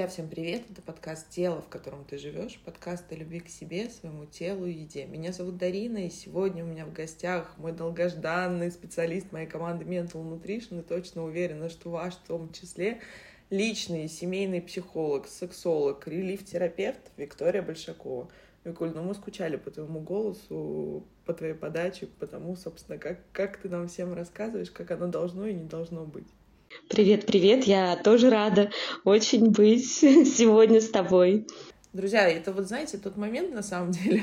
Друзья, всем привет! Это подкаст «Тело, в котором ты живешь», подкаст о любви к себе, своему телу и еде. Меня зовут Дарина, и сегодня у меня в гостях мой долгожданный специалист моей команды Mental Nutrition, и точно уверена, что ваш в том числе личный семейный психолог, сексолог, релиф-терапевт Виктория Большакова. Викуль, ну мы скучали по твоему голосу, по твоей подаче, потому, собственно, как ты нам всем рассказываешь, как оно должно и не должно быть. Привет-привет, я тоже рада очень быть сегодня с тобой. Друзья, это вот, знаете, тот момент, на самом деле,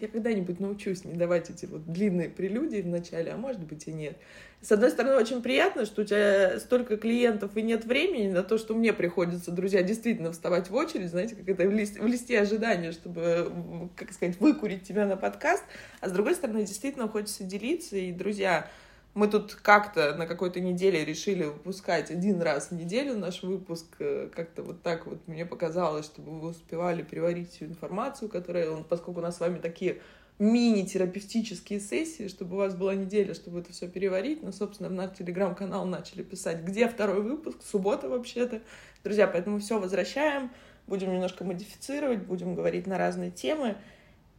я когда-нибудь научусь не давать эти вот длинные прелюдии в начале, а может быть и нет. С одной стороны, очень приятно, что у тебя столько клиентов и нет времени на то, что мне приходится, друзья, действительно вставать в очередь, знаете, как это в листе ожидания, чтобы, как сказать, выкурить тебя на подкаст. А с другой стороны, действительно хочется делиться, и, друзья, мы тут как-то на какой-то неделе решили выпускать один раз в неделю наш выпуск. Как-то вот так вот мне показалось, чтобы вы успевали переварить всю информацию, которая, поскольку у нас с вами такие мини-терапевтические сессии, чтобы у вас была неделя, чтобы это все переварить. Но, собственно, в наш телеграм-канал начали писать, где второй выпуск, суббота вообще-то. Друзья, поэтому все возвращаем, будем немножко модифицировать, будем говорить на разные темы.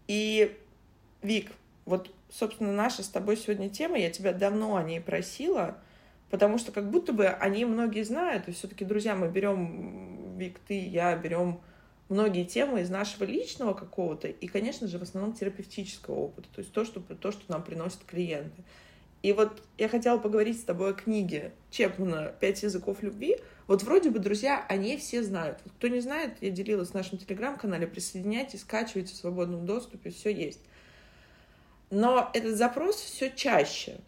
И, Вик, вот, собственно, наша с тобой сегодня тема, я тебя давно о ней просила, потому что как будто бы они многие знают, и все-таки, друзья, мы берем, Вик, ты, я, берем многие темы из нашего личного какого-то и, конечно же, в основном терапевтического опыта, то есть то, что нам приносят клиенты. И вот я хотела поговорить с тобой о книге Чепмана «Пять языков любви». Вот вроде бы, друзья, о ней все знают. Вот кто не знает, я делилась в нашем телеграм-канале, присоединяйтесь, скачивайте в свободном доступе, все есть. Но этот запрос все чаще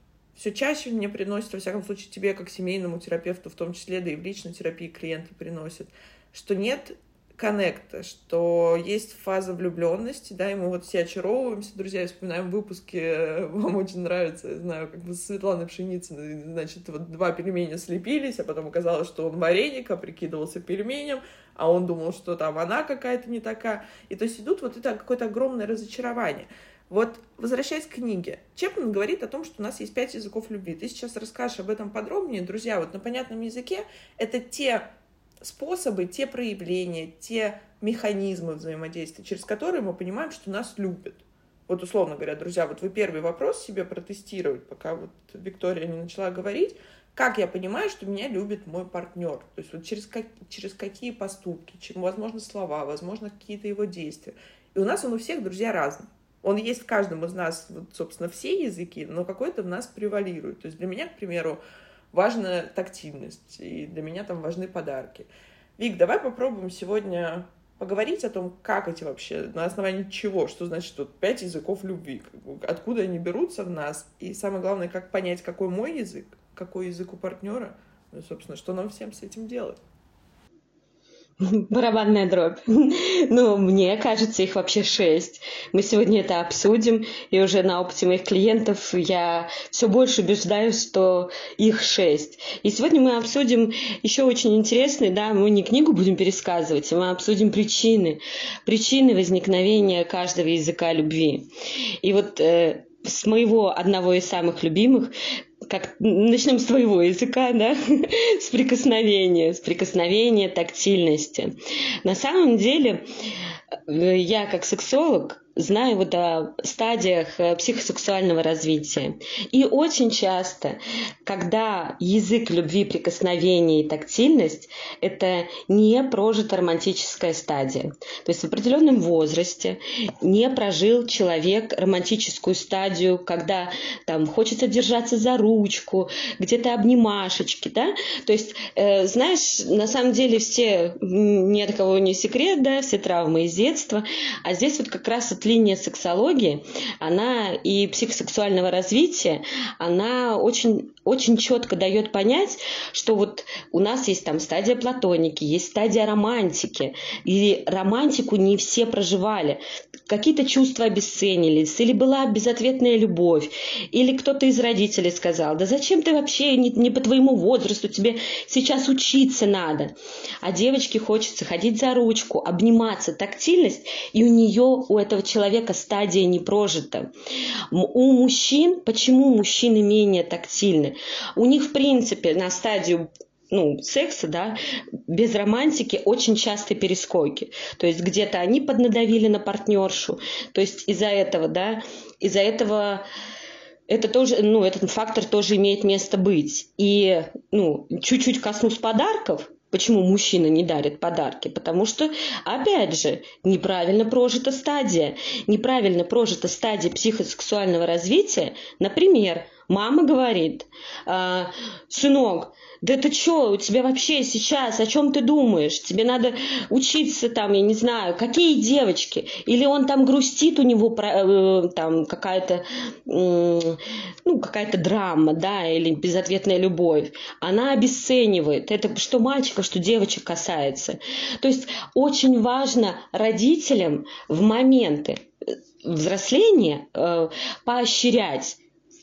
мне приносит, во всяком случае, тебе, как семейному терапевту, в том числе, да и в личной терапии клиенты приносят, что нет коннекта, что есть фаза влюбленности, да, и мы вот все очаровываемся, друзья, и вспоминаем выпуски, вам очень нравится, я знаю, как бы с Светланой Пшеницыной, значит, вот два пельменя слепились, а потом оказалось, что он вареник, а прикидывался пельменем, а он думал, что там она какая-то не такая, и то есть идут вот это какое-то огромное разочарование. Вот, возвращаясь к книге, Чепман говорит о том, что у нас есть 5 языков любви. Ты сейчас расскажешь об этом подробнее. Друзья, вот на понятном языке это те способы, те проявления, те механизмы взаимодействия, через которые мы понимаем, что нас любят. Вот, условно говоря, друзья, вот вы первый вопрос себе протестировать, пока вот Виктория не начала говорить, как я понимаю, что меня любит мой партнер. То есть вот через какие поступки, возможно, слова, возможно, какие-то его действия. И у нас он у всех, друзья, разный. Он есть в каждом из нас, вот, собственно, все языки, но какой-то в нас превалирует. То есть для меня, к примеру, важна тактильность, и для меня там важны подарки. Вик, давай попробуем сегодня поговорить о том, как эти вообще, на основании чего, что значит вот 5 языков любви, откуда они берутся в нас, и самое главное, как понять, какой мой язык, какой язык у партнера, ну, собственно, что нам всем с этим делать. Барабанная дробь. Ну, мне кажется, их вообще 6. Мы сегодня это обсудим, и уже на опыте моих клиентов я все больше убеждаюсь, что их 6. И сегодня мы обсудим еще очень интересный, да, мы не книгу будем пересказывать, мы обсудим причины возникновения каждого языка любви. И вот с моего одного из самых любимых, начнем с твоего языка, да, с прикосновения, тактильности. На самом деле, я как сексолог знаю вот о стадиях психосексуального развития. И очень часто, когда язык любви, прикосновения и тактильность – это не прожита романтическая стадия. То есть в определенном возрасте не прожил человек романтическую стадию, когда там хочется держаться за ручку, где-то обнимашечки, да? То есть, знаешь, на самом деле все, ни от кого не секрет, да, все травмы из детства, а здесь вот как раз это линия сексологии, она и психосексуального развития, она очень, очень четко дает понять, что вот у нас есть там стадия платоники, есть стадия романтики, и романтику не все проживали. Какие-то чувства обесценились, или была безответная любовь, или кто-то из родителей сказал, да зачем ты вообще, не по твоему возрасту, тебе сейчас учиться надо. А девочке хочется ходить за ручку, обниматься, тактильность, и у этого человека стадия не прожита. У мужчин, почему мужчины менее тактильны? У них, в принципе, на стадию ну, секса, да, без романтики очень часто перескоки. То есть где-то они поднадавили на партнершу. То есть из-за этого это тоже, ну, этот фактор тоже имеет место быть. И, ну, чуть-чуть коснусь подарков. Почему мужчина не дарит подарки? Потому что, опять же, неправильно прожита стадия психосексуального развития. Например, мама говорит: сынок, да ты чё, у тебя вообще сейчас, о чем ты думаешь? Тебе надо учиться там, я не знаю, какие девочки? Или он там грустит, у него там какая-то драма, да, или безответная любовь. Она обесценивает. Это что мальчика, что девочек касается. То есть очень важно родителям в моменты взросления поощрять.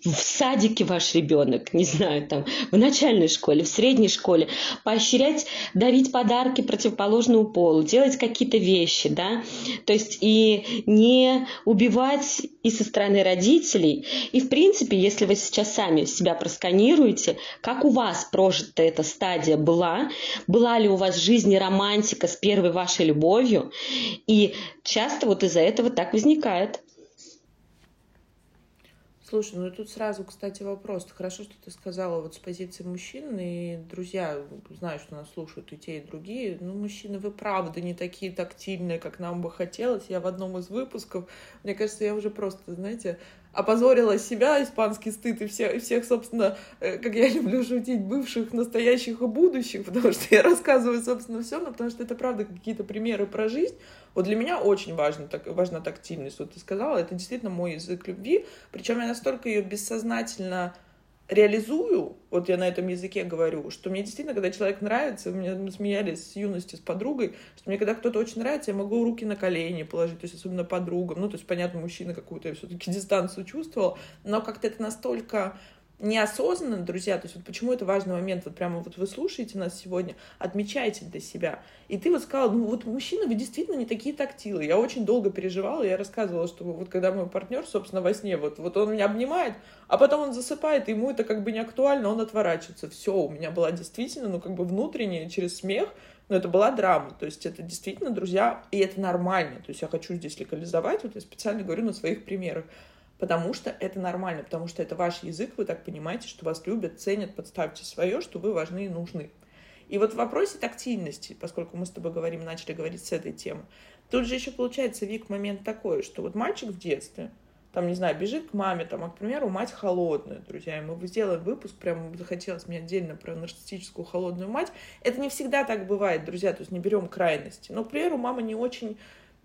В садике ваш ребенок, не знаю, там, в начальной школе, в средней школе, поощрять, дарить подарки противоположному полу, делать какие-то вещи, да, то есть и не убивать и со стороны родителей. И, в принципе, если вы сейчас сами себя просканируете, как у вас прожита эта стадия была ли у вас в жизни романтика с первой вашей любовью, и часто вот из-за этого так возникает. Слушай, ну и тут сразу, кстати, вопрос. Хорошо, что ты сказала вот с позиции мужчин, и друзья знают, что нас слушают и те, и другие. Ну, мужчины, вы правда не такие тактильные, как нам бы хотелось. Я в одном из выпусков, мне кажется, я уже просто, знаете, опозорила себя, испанский стыд, и всех, собственно, как я люблю шутить, бывших, настоящих и будущих, потому что я рассказываю, собственно, все, но потому что это правда какие-то примеры про жизнь. Вот для меня очень важна тактильность. Вот ты сказала, это действительно мой язык любви. Причем я настолько ее бессознательно реализую, вот я на этом языке говорю, что мне действительно, когда человек нравится, мы смеялись с юности с подругой, что мне когда кто-то очень нравится, я могу руки на колени положить, то есть особенно подругам, ну, то есть, понятно, мужчина какую-то, я все-таки дистанцию чувствовала, но как-то это настолько неосознанно, друзья, то есть вот почему это важный момент, вот прямо вот вы слушаете нас сегодня, отмечайте для себя. И ты вот сказала, ну вот мужчины, вы действительно не такие тактилы. Я очень долго переживала, я рассказывала, что вот когда мой партнер, собственно, во сне, вот он меня обнимает, а потом он засыпает, и ему это как бы не актуально, он отворачивается. Все, у меня была действительно, ну как бы внутренняя, через смех, но это была драма, то есть это действительно, друзья, и это нормально. То есть я хочу здесь локализовать, вот я специально говорю на своих примерах. Потому что это нормально, потому что это ваш язык, вы так понимаете, что вас любят, ценят, подставьте свое, что вы важны и нужны. И вот в вопросе тактильности, поскольку мы с тобой начали говорить с этой темы, тут же еще получается, Вик, момент такой, что вот мальчик в детстве, там, не знаю, бежит к маме, там, а, к примеру, мать холодная, друзья, и мы сделаем выпуск, прям захотелось мне отдельно про нарциссическую холодную мать. Это не всегда так бывает, друзья, то есть не берем крайности. Но, к примеру, мама не очень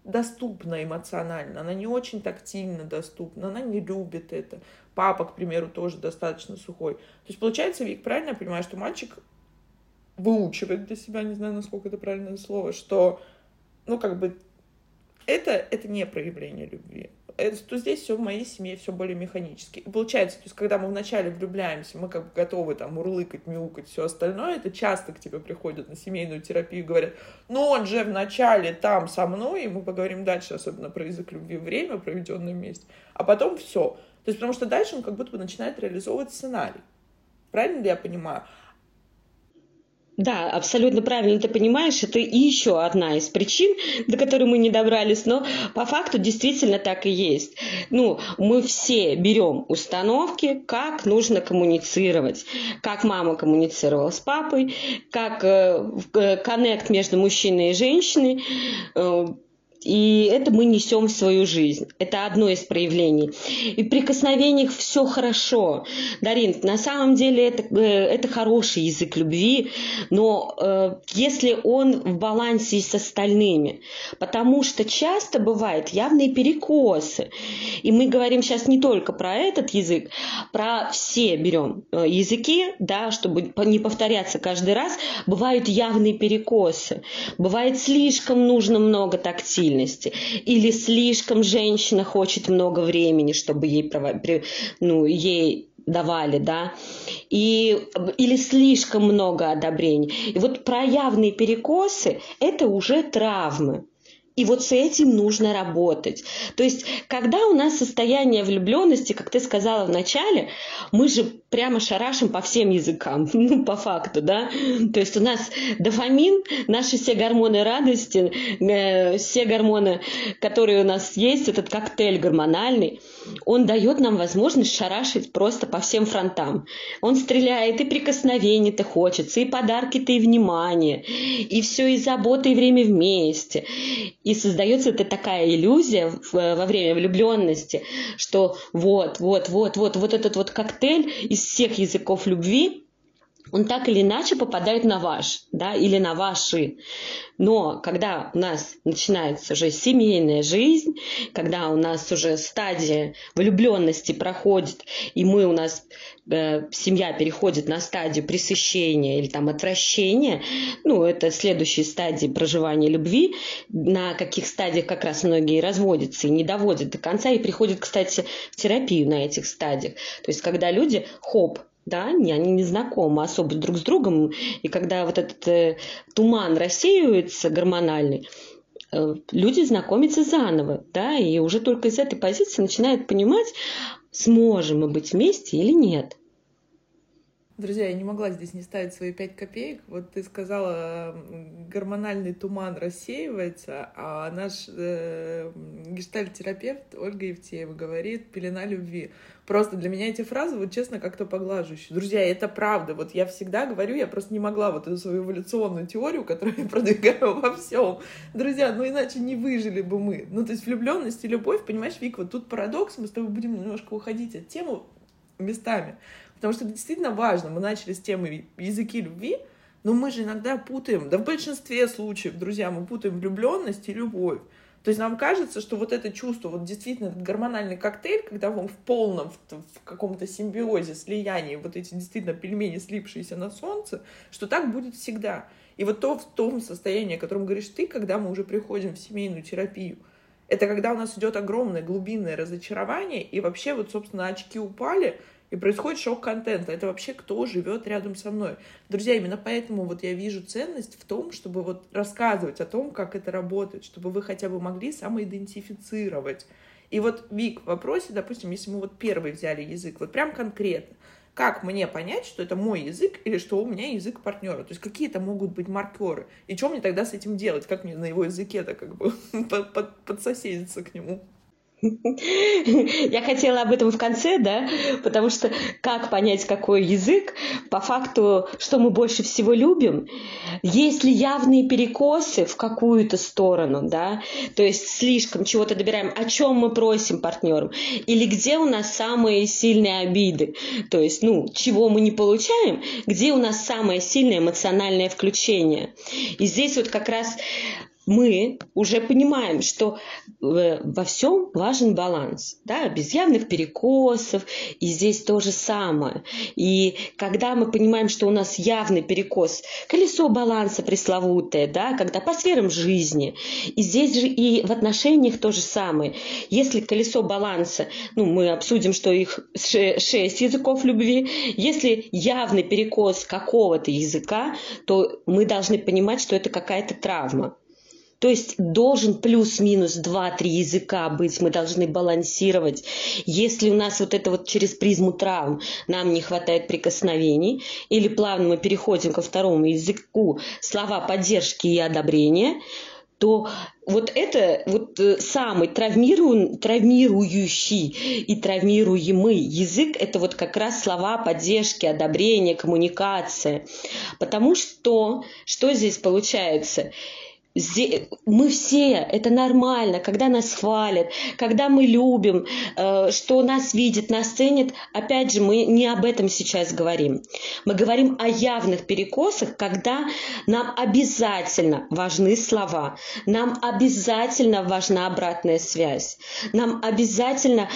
доступна эмоционально, она не очень тактильно доступна, она не любит это. Папа, к примеру, тоже достаточно сухой. То есть, получается, Вик, правильно я понимаю, что мальчик выучивает для себя, не знаю, насколько это правильное слово, что, ну, как бы, это не проявление любви. То здесь все в моей семье, все более механически. И получается, то есть, когда мы вначале влюбляемся, мы как бы готовы там урлыкать, мяукать, все остальное, это часто к тебе приходят на семейную терапию и говорят, ну он же вначале там со мной, и мы поговорим дальше, особенно про язык любви, время, проведенное вместе, а потом все. То есть потому что дальше он как будто бы начинает реализовывать сценарий. Правильно ли я понимаю? Да, абсолютно правильно ты понимаешь, это и еще одна из причин, до которой мы не добрались, но по факту действительно так и есть. Ну, мы все берем установки, как нужно коммуницировать, как мама коммуницировала с папой, как коннект между мужчиной и женщиной, и это мы несем в свою жизнь. Это одно из проявлений. И в прикосновениях все хорошо. Дарин, на самом деле это хороший язык любви, но если он в балансе и с остальными. Потому что часто бывают явные перекосы. И мы говорим сейчас не только про этот язык, про все берем языки, да, чтобы не повторяться каждый раз. Бывают явные перекосы. Бывает слишком нужно много тактильности. Или слишком женщина хочет много времени, чтобы ей давали, да, или слишком много одобрений. И вот проявные перекосы – это уже травмы. И вот с этим нужно работать. То есть, когда у нас состояние влюбленности, как ты сказала в начале, мы же прямо шарашим по всем языкам, ну, по факту, да. То есть у нас дофамин, наши все гормоны радости, все гормоны, которые у нас есть, этот коктейль гормональный, он дает нам возможность шарашить просто по всем фронтам. Он стреляет, и прикосновений-то хочется, и подарки-то, и внимание, и все, и забота, и время вместе. И создается это такая иллюзия во время влюбленности, что вот этот вот коктейль из всех языков любви, он так или иначе попадает на ваш, да, или на ваши. Но когда у нас начинается уже семейная жизнь, когда у нас уже стадия влюбленности проходит, и семья переходит на стадию пресыщения или там отвращения, ну, это следующие стадии проживания любви, на каких стадиях как раз многие разводятся и не доводят до конца, и приходят, кстати, в терапию на этих стадиях. То есть, когда люди, они не знакомы особо друг с другом, и когда вот этот туман рассеивается гормональный, люди знакомятся заново, и уже только из этой позиции начинают понимать, сможем мы быть вместе или нет. Друзья, я не могла здесь не ставить свои 5 копеек. Вот ты сказала, гормональный туман рассеивается, а наш гештальт-терапевт Ольга Евтеева говорит «пелена любви». Просто для меня эти фразы, вот честно, как-то поглаживающие. Друзья, это правда. Вот я всегда говорю, я просто не могла вот эту свою эволюционную теорию, которую я продвигаю во всем. Друзья, иначе не выжили бы мы. То есть влюбленность и любовь, понимаешь, Вик, вот тут парадокс, мы с тобой будем немножко уходить от темы местами. Потому что это действительно важно. Мы начали с темы языки любви, но мы же иногда путаем, в большинстве случаев, друзья, мы путаем влюбленность и любовь. То есть нам кажется, что вот это чувство, вот действительно этот гормональный коктейль, когда он в полном, в каком-то симбиозе, слиянии, вот эти действительно пельмени, слипшиеся на солнце, что так будет всегда. И вот то в том состоянии, о котором говоришь ты, когда мы уже приходим в семейную терапию, это когда у нас идет огромное глубинное разочарование, и вообще вот, собственно, очки упали, и происходит шок контента. Это вообще кто живет рядом со мной. Друзья, именно поэтому вот я вижу ценность в том, чтобы вот рассказывать о том, как это работает, чтобы вы хотя бы могли самоидентифицировать. И вот, Вик, в вопросе, допустим, если мы вот первый взяли язык, вот прям конкретно, как мне понять, что это мой язык или что у меня язык партнера? То есть какие-то могут быть маркеры. И что мне тогда с этим делать? Как мне на его языке-то как бы подсоседиться к нему? Я хотела об этом в конце, потому что как понять, какой язык, по факту, что мы больше всего любим, есть ли явные перекосы в какую-то сторону, то есть слишком чего-то добираем, о чем мы просим партнерам, или где у нас самые сильные обиды, то есть, чего мы не получаем, где у нас самое сильное эмоциональное включение. И здесь вот как раз мы уже понимаем, что во всем важен баланс, без явных перекосов, и здесь то же самое. И когда мы понимаем, что у нас явный перекос, колесо баланса пресловутое, когда по сферам жизни, и здесь же и в отношениях то же самое. Если колесо баланса, мы обсудим, что их 6 языков любви, если явный перекос какого-то языка, то мы должны понимать, что это какая-то травма. То есть должен плюс-минус 2-3 языка быть, мы должны балансировать. Если у нас вот это вот через призму травм нам не хватает прикосновений, или плавно мы переходим ко второму языку слова поддержки и одобрения, то вот это вот самый травмирующий и травмируемый язык – это вот как раз слова поддержки, одобрения, коммуникация. Потому что здесь получается – мы все, это нормально, когда нас хвалят, когда мы любим, что нас видят, нас ценят. Опять же, мы не об этом сейчас говорим. Мы говорим о явных перекосах, когда нам обязательно важны слова, нам обязательно важна обратная связь, нам обязательно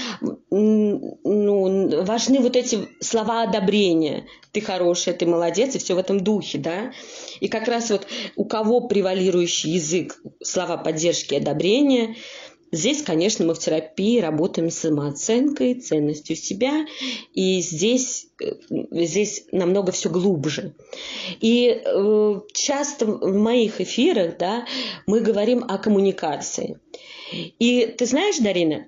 важны вот эти слова одобрения. Ты хорошая, ты молодец, и все в этом духе, И как раз вот у кого превалирующий язык, слова поддержки и одобрения, Здесь, конечно, мы в терапии работаем с самооценкой, ценностью себя, и здесь намного все глубже. И часто в моих эфирах, да, мы говорим о коммуникации. И ты знаешь, Дарина,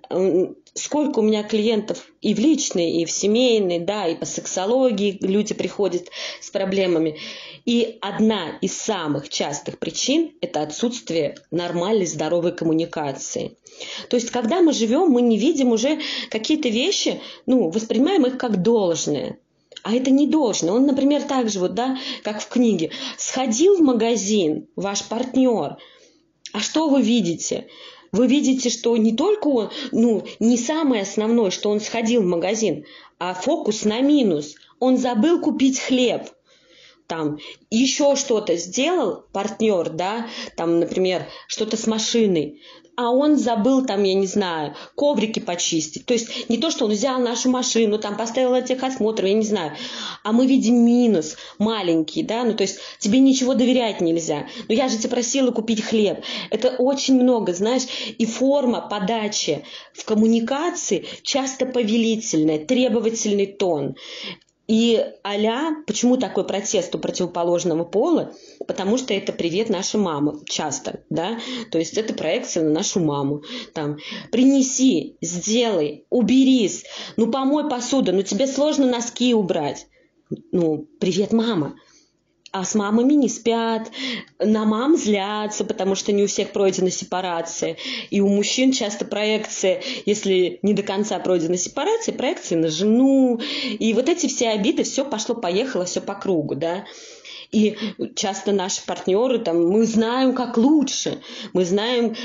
сколько у меня клиентов и в личной, и в семейной, да, и по сексологии люди приходят с проблемами. И одна из самых частых причин – это отсутствие нормальной, здоровой коммуникации. То есть, когда мы живем, мы не видим уже какие-то вещи, ну, воспринимаем их как должное. А это не должно. Он, например, так же, вот, да, как в книге. Сходил в магазин ваш партнер, а что вы видите? Вы видите, что не только он, ну, не самое основное, что он сходил в магазин, а фокус на минус. Он забыл купить хлеб, там, еще что-то сделал партнер, да, там, например, что-то с машиной, а он забыл, там, я не знаю, коврики почистить. То есть не то, что он взял нашу машину, там, поставил техосмотр, я не знаю, а мы видим минус маленький, да, ну, то есть тебе ничего доверять нельзя. Но я же тебя просила купить хлеб. Это очень много, знаешь, и форма подачи в коммуникации часто повелительная, требовательный тон. И а-ля, почему такой протест у противоположного пола? Потому что это привет нашей мамы часто, да, то есть это проекция на нашу маму. Там, принеси, сделай, уберись, ну помой посуду, ну тебе сложно носки убрать. Ну, привет, мама. А с мамами не спят, на мам злятся, потому что не у всех пройдена сепарация. И у мужчин часто проекция, если не до конца пройдена сепарация, проекция на жену. И вот эти все обиды, все пошло-поехало, все по кругу, да. И часто наши партнеры, там, мы знаем, как лучше, мы знаем,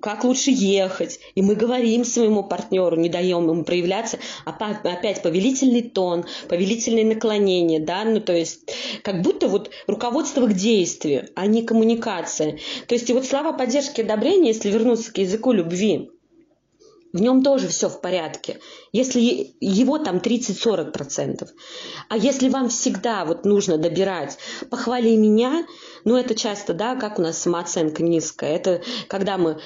как лучше ехать, и мы говорим своему партнеру, не даем ему проявляться, опять повелительный тон, повелительные наклонения, да, ну, то есть, как будто вот руководство к действию, а не коммуникация. То есть, и вот слова поддержки и одобрения, если вернуться к языку любви, в нем тоже все в порядке, если его там 30-40%. А если вам всегда вот нужно добирать «похвали меня», ну это часто, да, как у нас самооценка низкая, это когда мы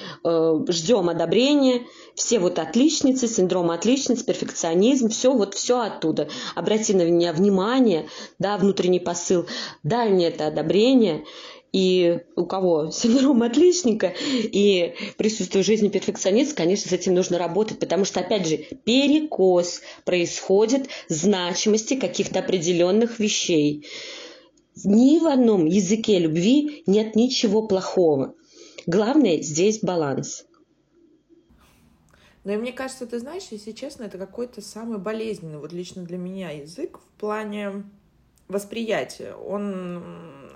ждем одобрения, все вот отличницы, синдром отличниц, перфекционизм, все вот все оттуда. Обрати на меня внимание, да, внутренний посыл, дай мне это одобрение. И у кого синдром отличника и присутствие в жизни перфекциониста, конечно, с этим нужно работать, потому что, опять же, перекос происходит значимости каких-то определенных вещей. Ни в одном языке любви нет ничего плохого. Главное здесь баланс. Ну и мне кажется, ты знаешь, если честно, это какой-то самый болезненный, вот лично для меня, язык в плане восприятия. Он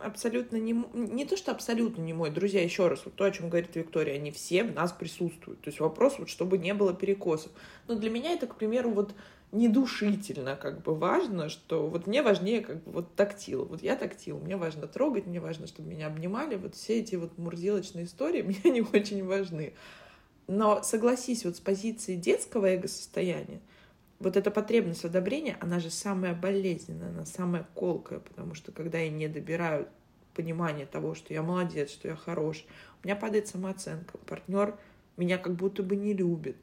абсолютно не то, что абсолютно не мой, друзья, еще раз, вот то, о чем говорит Виктория, они все в нас присутствуют. То есть вопрос, вот, чтобы не было перекосов. Но для меня это, к примеру, вот недушительно как бы важно, что вот мне важнее как бы вот тактил. Вот я тактил, мне важно трогать, мне важно, чтобы меня обнимали. Вот все эти вот мурзилочные истории мне не очень важны. Но согласись, вот с позиции детского эго-состояния, вот эта потребность одобрения, она же самая болезненная, она самая колкая, потому что когда я не добираю понимания того, что я молодец, что я хорош, у меня падает самооценка, партнер меня как будто бы не любит,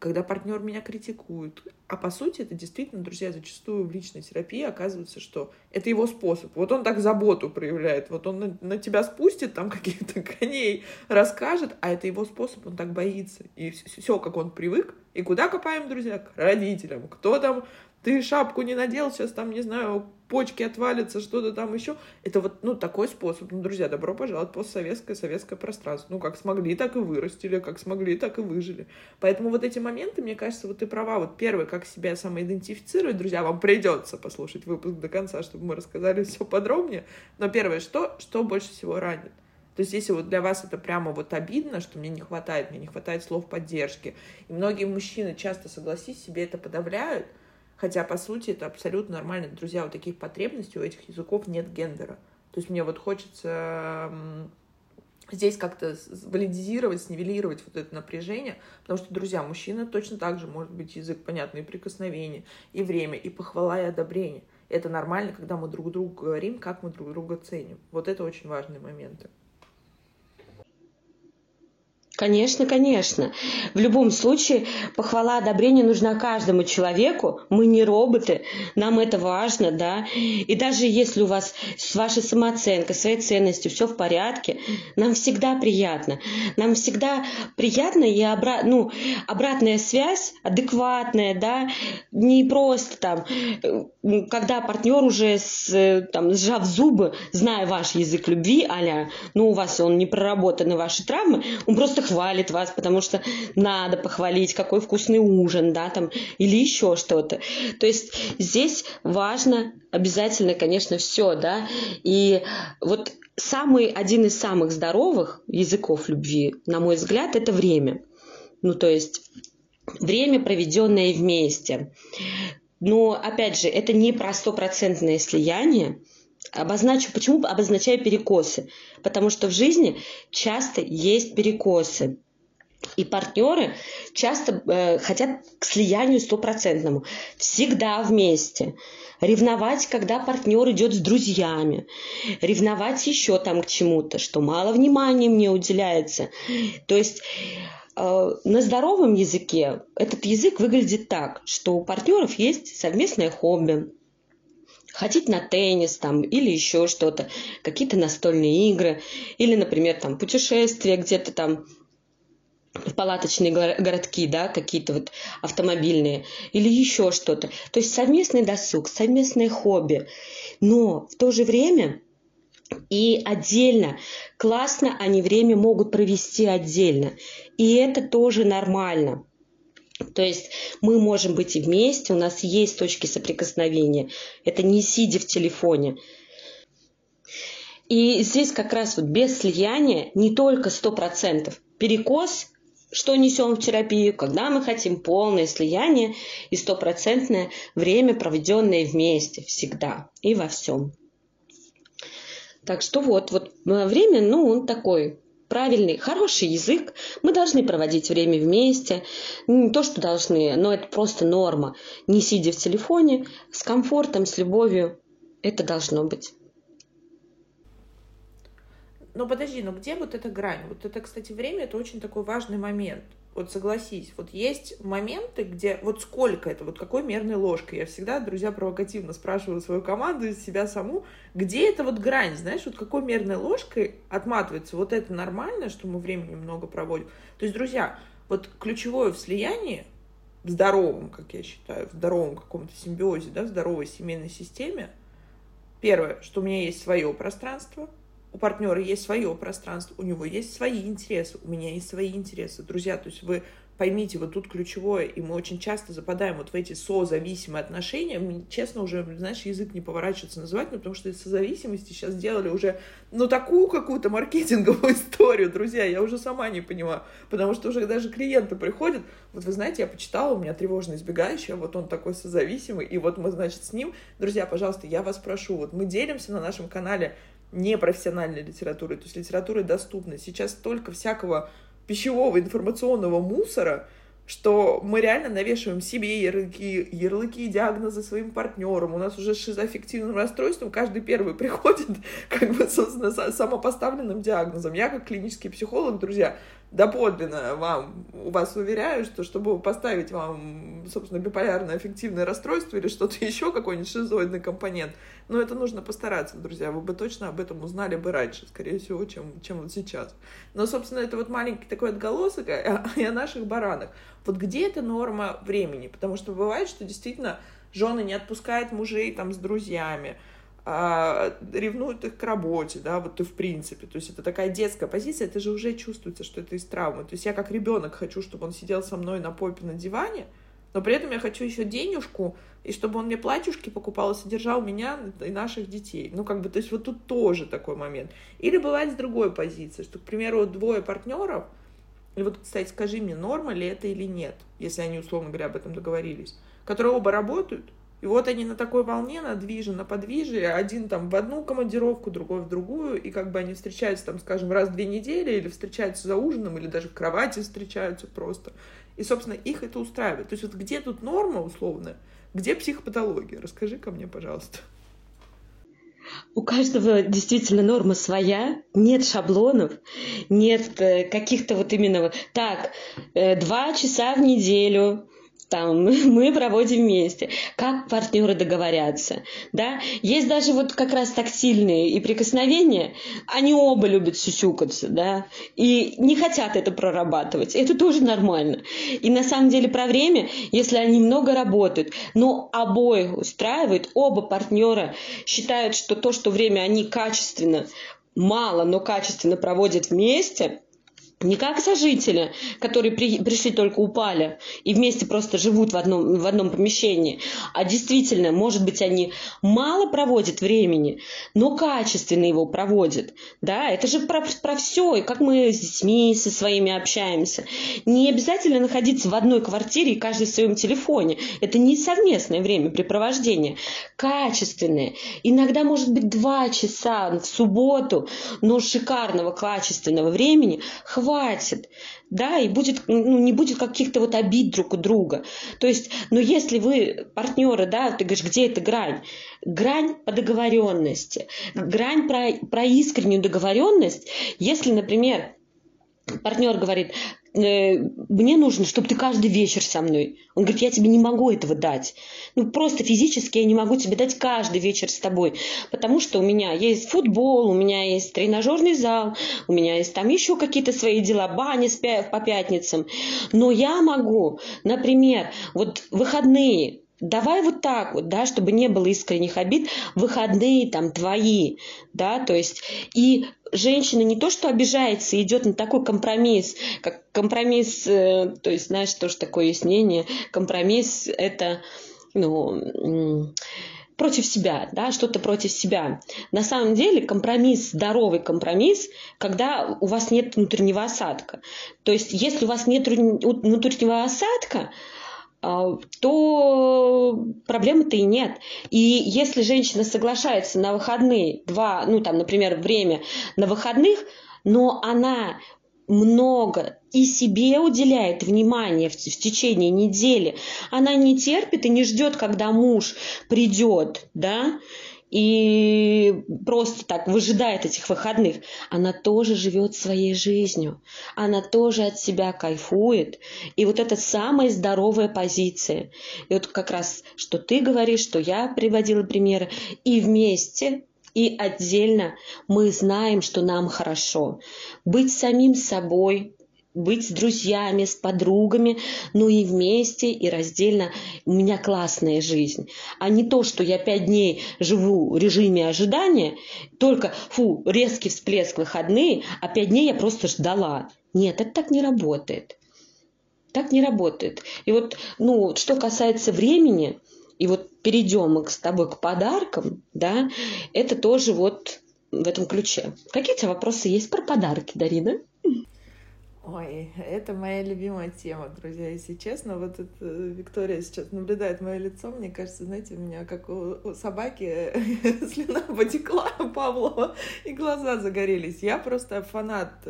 когда партнер меня критикует. А по сути это действительно, друзья, зачастую в личной терапии оказывается, что это его способ. Вот он так заботу проявляет, вот он на тебя спустит, там каких-то коней расскажет, а это его способ, он так боится. И все, как он привык. И куда копаем, друзья? К родителям. Кто там, ты шапку не надел, сейчас там, не знаю, почки отвалятся, что-то там еще. Это вот, ну, такой способ. Ну, друзья, добро пожаловать в постсоветское, советское пространство. Ну, как смогли, так и вырастили, как смогли, так и выжили. Поэтому вот эти моменты, мне кажется, вот ты права. Вот первое, как себя самоидентифицировать, друзья, вам придется послушать выпуск до конца, чтобы мы рассказали все подробнее. Но первое, что больше всего ранит? То есть, если вот для вас это прямо вот обидно, что мне не хватает слов поддержки. И многие мужчины часто, согласись, себе это подавляют, хотя, по сути, это абсолютно нормально. Друзья, у таких потребностей, у этих языков нет гендера. То есть, мне вот хочется здесь как-то валидизировать, снивелировать вот это напряжение, потому что, друзья, мужчина точно так же может быть язык, понятно, и прикосновение, и время, и похвала, и одобрение. Это нормально, когда мы друг другу говорим, как мы друг друга ценим. Вот это очень важные моменты. Конечно, конечно. В любом случае, похвала, одобрение нужна каждому человеку. Мы не роботы, нам это важно, да. И даже если у вас с вашей самооценкой, своей ценностью все в порядке, нам всегда приятно. Нам всегда приятно и обратная связь, адекватная, да, не просто там, когда партнер уже сжав зубы, зная ваш язык любви, а-ля, у вас он не проработан, ваши травмы, он просто хвалит вас, потому что надо похвалить, какой вкусный ужин, да, там, или еще что-то. То есть здесь важно обязательно, конечно, все, да, и вот один из самых здоровых языков любви, на мой взгляд, это время. То есть время, проведенное вместе. Но, опять же, это не про 100% слияние. Почему обозначаю перекосы? Потому что в жизни часто есть перекосы. И партнеры часто хотят к слиянию 100%. Всегда вместе. Ревновать, когда партнер идет с друзьями. Ревновать еще к чему-то, что мало внимания мне уделяется. То есть на здоровом языке этот язык выглядит так, что у партнеров есть совместное хобби. Ходить на теннис или еще что-то, какие-то настольные игры, или, например, путешествия где-то в палаточные городки, да, какие-то автомобильные, или еще что-то. То есть совместный досуг, совместное хобби, но в то же время и отдельно. Классно они время могут провести отдельно, и это тоже нормально. То есть мы можем быть и вместе, у нас есть точки соприкосновения. Это не сидя в телефоне. И здесь как раз без слияния не только 100%. Перекос, что несем в терапию, когда мы хотим полное слияние и 100% время, проведенное вместе всегда и во всем. Так что время, он такой правильный, хороший язык. Мы должны проводить время вместе. Не то, что должны, но это просто норма. Не сидя в телефоне, с комфортом, с любовью. Это должно быть. Где эта грань? Это, кстати, время, это очень такой важный момент. Согласись, есть моменты, где сколько это, какой мерной ложкой. Я всегда, друзья, провокативно спрашиваю свою команду и себя саму, где эта грань, какой мерной ложкой отматывается. Это нормально, что мы времени много проводим. То есть, друзья, ключевое в слиянии, в здоровом, как я считаю, в здоровом каком-то симбиозе, да, в здоровой семейной системе, первое, что у меня есть свое пространство, у партнера есть свое пространство, у него есть свои интересы, у меня есть свои интересы. Друзья, то есть вы поймите, тут ключевое, и мы очень часто западаем в эти созависимые отношения. Мне, честно, уже, язык не поворачивается называть, потому что из созависимости сейчас сделали уже, такую какую-то маркетинговую историю, друзья, я уже сама не понимаю, потому что уже даже клиенты приходят, вы знаете, я почитала, у меня тревожно избегающая, он такой созависимый, и мы, с ним, друзья, пожалуйста, я вас прошу, мы делимся на нашем канале непрофессиональной литературы, то есть литература доступна. Сейчас столько всякого пищевого информационного мусора, что мы реально навешиваем себе ярлыки и диагнозы своим партнерам. У нас уже с шизоаффективным расстройством каждый первый приходит с самопоставленным диагнозом. Я как клинический психолог, друзья, доподлинно вас уверяю, что чтобы поставить вам, собственно, биполярное аффективное расстройство или что-то еще, какой-нибудь шизоидный компонент, это нужно постараться, друзья. Вы бы точно об этом узнали бы раньше, скорее всего, чем сейчас. Но, собственно, это маленький такой отголосок о наших баранах. Где эта норма времени? Потому что бывает, что действительно жены не отпускают мужей с друзьями, ревнуют их к работе, да, и в принципе, то есть это такая детская позиция, это же уже чувствуется, что это из травмы, то есть я как ребенок хочу, чтобы он сидел со мной на попе на диване, но при этом я хочу еще денежку, и чтобы он мне платьюшки покупал и содержал меня и наших детей, то есть тут тоже такой момент, или бывает с другой позиции, что, к примеру, двое партнеров, и кстати, скажи мне, норма ли это или нет, если они, условно говоря, об этом договорились, которые оба работают. И они на такой волне, на подвиже, один в одну командировку, другой в другую, и они встречаются скажем, раз в 2 недели, или встречаются за ужином, или даже в кровати встречаются просто. И, собственно, их это устраивает. То есть где тут норма условная, где психопатология? Расскажи-ка мне, пожалуйста. У каждого действительно норма своя, нет шаблонов, нет каких-то вот именно так, 2 часа в неделю там, мы проводим вместе, как партнеры договорятся, да, есть даже вот как раз тактильные и прикосновения, они оба любят сюсюкаться, да, и не хотят это прорабатывать, это тоже нормально, и на самом деле про время, если они много работают, но обоих устраивает, оба партнера считают, что то, что время они качественно, мало, но качественно проводят вместе, не как сожители, которые пришли только упали и вместе просто живут в одном помещении, а действительно, может быть, они мало проводят времени, но качественно его проводят. Да, это же про все, и как мы с детьми со своими общаемся. Не обязательно находиться в одной квартире и каждый в своем телефоне. Это не совместное времяпрепровождение. Качественное. Иногда, может быть, 2 часа в субботу, но шикарного качественного времени хватит. Да, и будет, не будет каких-то вот обид друг у друга. То есть, если вы партнеры, да, ты говоришь, где эта грань? Грань по договоренности, грань про искреннюю договоренность. Если, например, партнер говорит, мне нужно, чтобы ты каждый вечер со мной. Он говорит, я тебе не могу этого дать. Просто физически я не могу тебе дать каждый вечер с тобой, потому что у меня есть футбол, у меня есть тренажерный зал, у меня есть там еще какие-то свои дела, баня по пятницам. Но я могу, например, вот выходные, давай вот так вот, да, чтобы не было искренних обид, выходные там твои, да, то есть и женщина не то что обижается, идет на такой компромисс, как компромисс, то есть знаешь, тоже такое есть мнение, компромисс это, против себя, да, что-то против себя. На самом деле компромисс, здоровый компромисс, когда у вас нет внутреннего осадка. То есть если у вас нет внутреннего осадка, то проблемы-то и нет. И если женщина соглашается на выходные, например, время на выходных, но она много и себе уделяет внимание в течение недели, она не терпит и не ждет, когда муж придет, да, и просто так выжидает этих выходных, она тоже живет своей жизнью, она тоже от себя кайфует. И вот это самая здоровая позиция. И вот как раз, что ты говоришь, что я приводила примеры, и вместе, и отдельно мы знаем, что нам хорошо. Быть самим собой, быть с друзьями, с подругами, но и вместе, и раздельно. У меня классная жизнь. А не то, что я 5 дней живу в режиме ожидания, только, резкий всплеск выходные, а 5 дней я просто ждала. Нет, это так не работает. Так не работает. И что касается времени, и перейдем мы с тобой к подаркам, да, это тоже в этом ключе. Какие у тебя вопросы есть про подарки, Дарина? Ой, это моя любимая тема, друзья, если честно. Виктория сейчас наблюдает мое лицо, мне кажется, знаете, у меня как у собаки слюна потекла Павлова, и глаза загорелись. Я просто фанат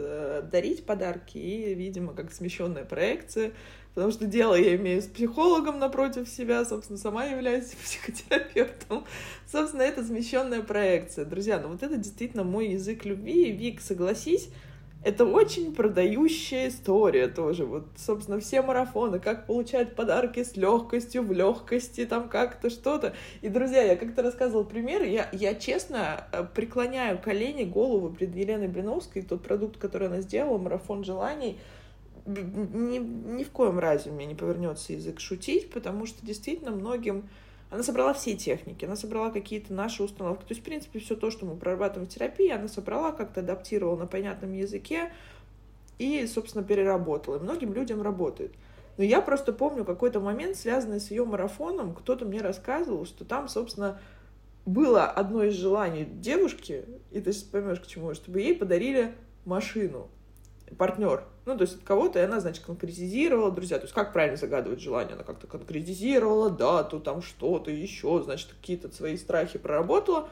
дарить подарки и, видимо, как смещенная проекция, потому что дело я имею с психологом напротив себя, собственно, сама являюсь психотерапевтом. Собственно, это смещенная проекция. Друзья, это действительно мой язык любви. Вик, согласись, это очень продающая история тоже. Собственно, все марафоны, как получать подарки с легкостью, в легкости, там как-то что-то. И, друзья, я как-то рассказывала пример. Я честно преклоняю колени, голову перед Еленой Блиновской, тот продукт, который она сделала, марафон желаний. Ни в коем разе у меня не повернется язык шутить, потому что действительно многим. Она собрала все техники, она собрала какие-то наши установки. То есть, в принципе, все то, что мы прорабатываем в терапии, она собрала, как-то адаптировала на понятном языке и, собственно, переработала. И многим людям работает. Но я просто помню какой-то момент, связанный с ее марафоном. Кто-то мне рассказывал, что там, собственно, было одно из желаний девушки, и ты сейчас поймешь, к чему, чтобы ей подарили машину, партнер. То есть от кого-то, и она, значит, конкретизировала, друзья, то есть как правильно загадывать желание, она как-то конкретизировала дату, там что-то еще, значит, какие-то свои страхи проработала,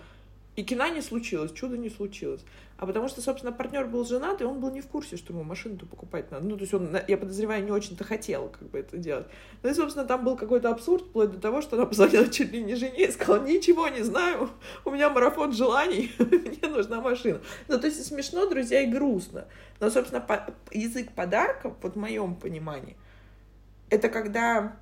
И кина не случилось, чудо не случилось. А потому что, собственно, партнер был женат, и он был не в курсе, что ему машину-то покупать надо. Ну, то есть он, я подозреваю, не очень-то хотел как бы это делать. Ну и, собственно, там был какой-то абсурд, вплоть до того, что она позвонила чуть ли не жене и сказала: ничего не знаю, у меня марафон желаний, мне нужна машина. Ну, то есть смешно, друзья, и грустно. Но, собственно, язык подарков, вот в моем понимании, это когда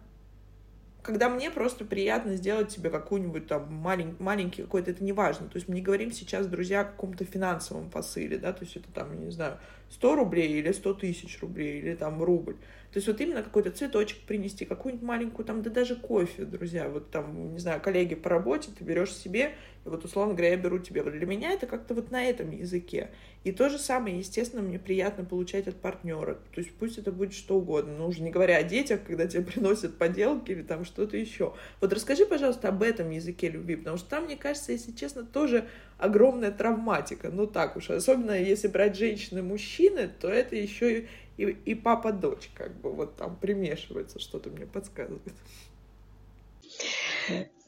мне просто приятно сделать себе какую-нибудь там маленький какой-то, это не важно. То есть мы не говорим сейчас, друзья, о каком-то финансовом посыле, да, то есть это там, не знаю, 100 рублей или 100 тысяч рублей или там рубль. То есть вот именно какой-то цветочек принести, какую-нибудь маленькую там, да даже кофе, друзья, вот там, не знаю, коллеги по работе, ты берешь себе, и вот, условно говоря, я беру тебе. Для меня это как-то вот на этом языке. И то же самое, естественно, мне приятно получать от партнера. То есть пусть это будет что угодно, но уже не говоря о детях, когда тебе приносят поделки или там что-то еще. Вот расскажи, пожалуйста, об этом языке любви, потому что там, мне кажется, если честно, тоже огромная травматика. Ну так уж, особенно если брать женщин и мужчины, то это еще и папа-дочь, как бы вот там примешивается, что-то мне подсказывает.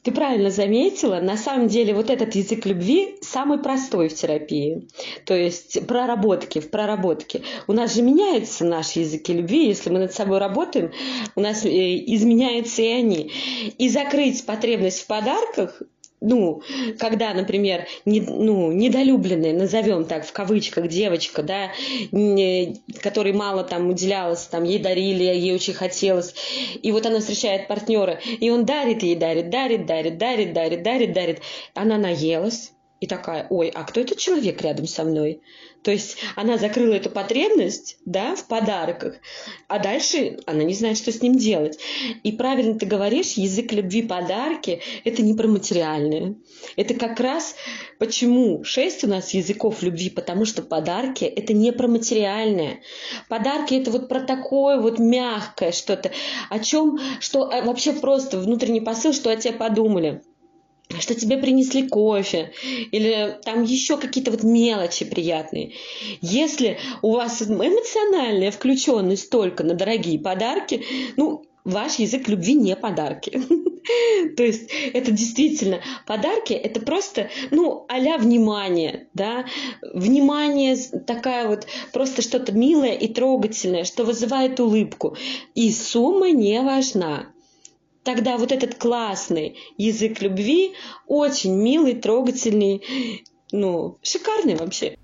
Ты правильно заметила, на самом деле вот этот язык любви самый простой в терапии, то есть в проработке. У нас же меняются наши языки любви, если мы над собой работаем, у нас изменяются и они. И закрыть потребность в подарках, ну, когда, например, недолюбленная, назовем так, в кавычках, девочка, да, которой мало там уделялось, там, ей дарили, ей очень хотелось, и вот она встречает партнера, и он дарит ей, дарит, она наелась и такая: ой, а кто этот человек рядом со мной? То есть она закрыла эту потребность, да, в подарках, а дальше она не знает, что с ним делать. И правильно ты говоришь, язык любви подарки – это не про материальное. Это как раз почему 6 у нас языков любви, потому что подарки – это не про материальное. Подарки – это вот про такое вот мягкое что-то, о чем, что вообще просто внутренний посыл, что о тебе подумали, что тебе принесли кофе или там еще какие-то вот мелочи приятные. Если у вас эмоциональная включенность только на дорогие подарки, ну, ваш язык любви не подарки. То есть это действительно подарки, это просто, ну, а-ля внимание, да, внимание такая вот, просто что-то милое и трогательное, что вызывает улыбку. И сумма не важна. Тогда вот этот классный язык любви, очень милый, трогательный, ну, шикарный вообще.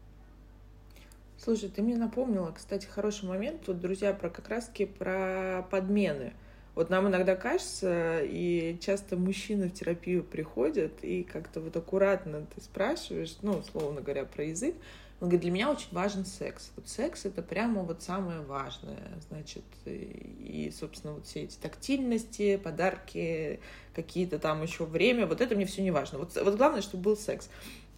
Слушай, ты мне напомнила, кстати, хороший момент, вот, друзья, про как раз-таки про подмены. Вот нам иногда кажется, и часто мужчины в терапию приходят, и как-то вот аккуратно ты спрашиваешь, ну, условно говоря, про язык. Он говорит: для меня очень важен секс. Вот секс — это прямо вот самое важное, значит, и, собственно, вот все эти тактильности, подарки, какие-то там еще время, вот это мне все не важно. Вот главное, чтобы был секс.